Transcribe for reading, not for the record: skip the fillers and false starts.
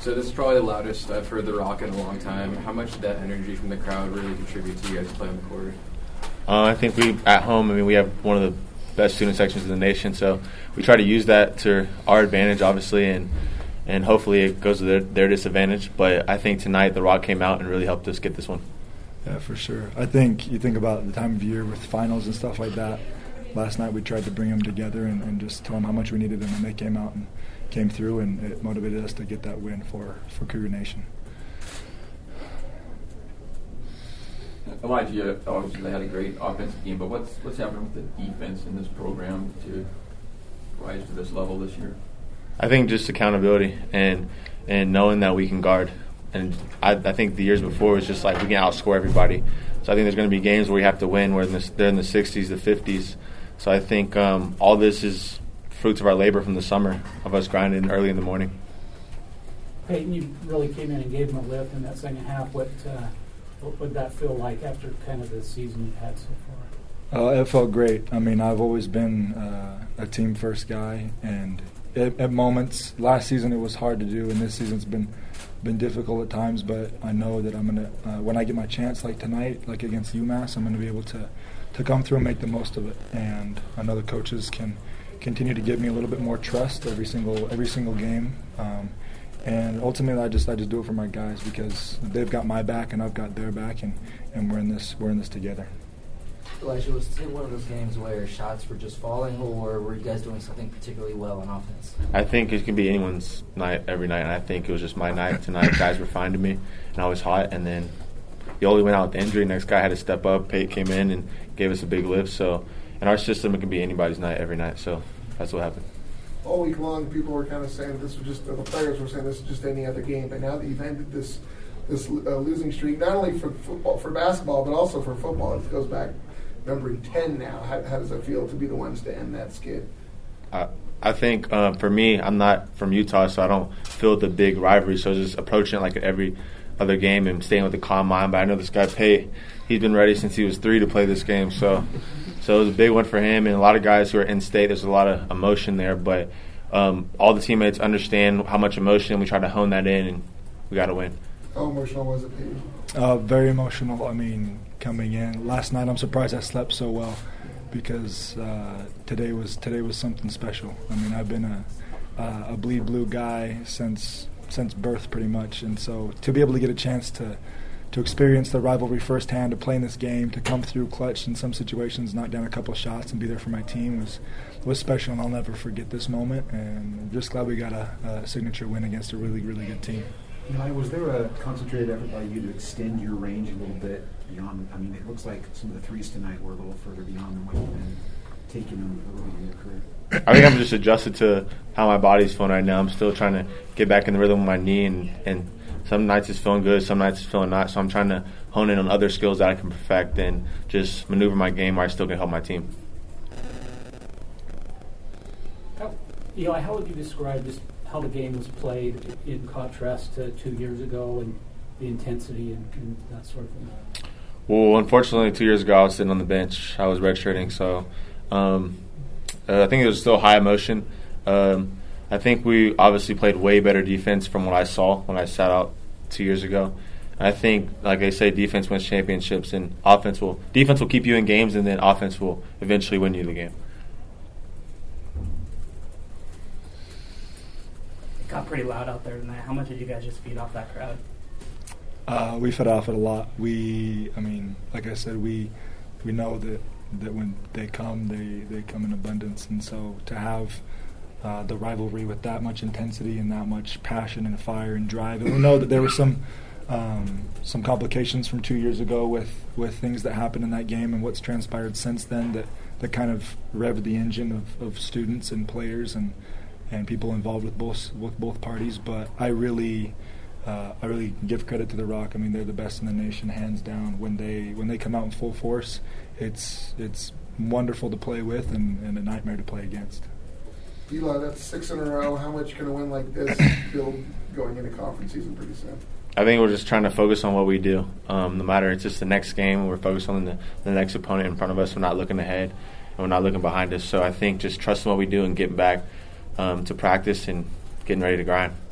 So this is probably the loudest I've heard The Rock in a long time. How much did that energy from the crowd really contribute to you guys playing the quarter? I think we, at home, I mean, we have one of the best student sections in the nation, so we try to use that to our advantage, obviously, and hopefully it goes to their disadvantage. But I think tonight The Rock came out and really helped us get this one. Yeah, for sure. I think you think about the time of year with finals and stuff like that. Last night we tried to bring them together and just tell them how much we needed them, and they came out and came through, and it motivated us to get that win for Cougar Nation. Elijah, obviously they had a great offensive game, but what's happening with the defense in this program to rise to this level this year? I think just accountability and knowing that we can guard. And I think the years before it was just like we can outscore everybody. So I think there's going to be games where we have to win, where they're in the 60s, the 50s. So I think all this is fruits of our labor from the summer, of us grinding early in the morning. Peyton, you really came in and gave them a lift in that second half. What would that feel like after kind of the season you've had so far? It felt great. I mean, I've always been a team-first guy, and at moments, last season it was hard to do, and this season's been difficult at times, but I know that I'm going to, when I get my chance, like tonight, like against UMass, I'm going to be able to come through and make the most of it. And I know the coaches can continue to give me a little bit more trust every single game. And ultimately, I just do it for my guys, because they've got my back and I've got their back, and we're in this together. Elijah, was it one of those games where shots were just falling, or were you guys doing something particularly well on offense? I think it can be anyone's night every night, and I think it was just my night tonight. Guys were fine to me, and I was hot, and then Yoli went out with the injury. Next guy had to step up. Pate came in and gave us a big lift. So in our system, it can be anybody's night every night. So that's what happened. All week long, people were kind of saying this was just, the players were saying this is just any other game. But now that you've ended this losing streak, not only for football, for basketball, but also for football, it goes back numbering 10 now. How does it feel to be the ones to end that skid? I think for me, I'm not from Utah, so I don't feel the big rivalry. So just approaching it like every other game and staying with a calm mind. But I know this guy Pate, he's been ready since he was 3 to play this game. So it was a big one for him, and a lot of guys who are in state, there's a lot of emotion there, but all the teammates understand how much emotion. We try to hone that in, and we got to win. How emotional was it, Peyton? Very emotional. I mean, coming in last night, I'm surprised I slept so well, because today was something special. I mean, I've been a bleed blue guy since birth, pretty much, and so to be able to get a chance to experience the rivalry firsthand, to play in this game, to come through clutch in some situations, knock down a couple shots, and be there for my team was special, and I'll never forget this moment. And I'm just glad we got a signature win against a really, really good team. Was there a concentrated effort by you to extend your range a little bit beyond? I mean, it looks like some of the threes tonight were a little further beyond than what you've been taking them early in your career. I think I'm just adjusted to how my body's feeling right now. I'm still trying to get back in the rhythm with my knee, and some nights it's feeling good, some nights it's feeling not. So I'm trying to hone in on other skills that I can perfect and just maneuver my game where I still can help my team. How would you describe just how the game was played in contrast to 2 years ago and the intensity and that sort of thing? Well, unfortunately, 2 years ago I was sitting on the bench. I was redshirting, so I think it was still high emotion. I think we obviously played way better defense from what I saw when I sat out 2 years ago. And I think, like I say, defense wins championships, and defense will keep you in games, and then offense will eventually win you the game. It got pretty loud out there tonight. How much did you guys just feed off that crowd? We fed off it a lot. We know that when they come, they come in abundance, and so to have the rivalry with that much intensity and that much passion and fire and drive. And we know that there were some complications from 2 years ago with things that happened in that game and what's transpired since then that kind of revved the engine of students and players and people involved with both parties. But I really give credit to The Rock. I mean, they're the best in the nation, hands down. When they come out in full force, it's wonderful to play with and a nightmare to play against. Eli, that's 6 in a row. How much can a win like this build going into conference season pretty soon? I think we're just trying to focus on what we do. No matter, it's just the next game. We're focused on the next opponent in front of us. We're not looking ahead, and we're not looking behind us. So I think just trusting what we do and getting back to practice and getting ready to grind.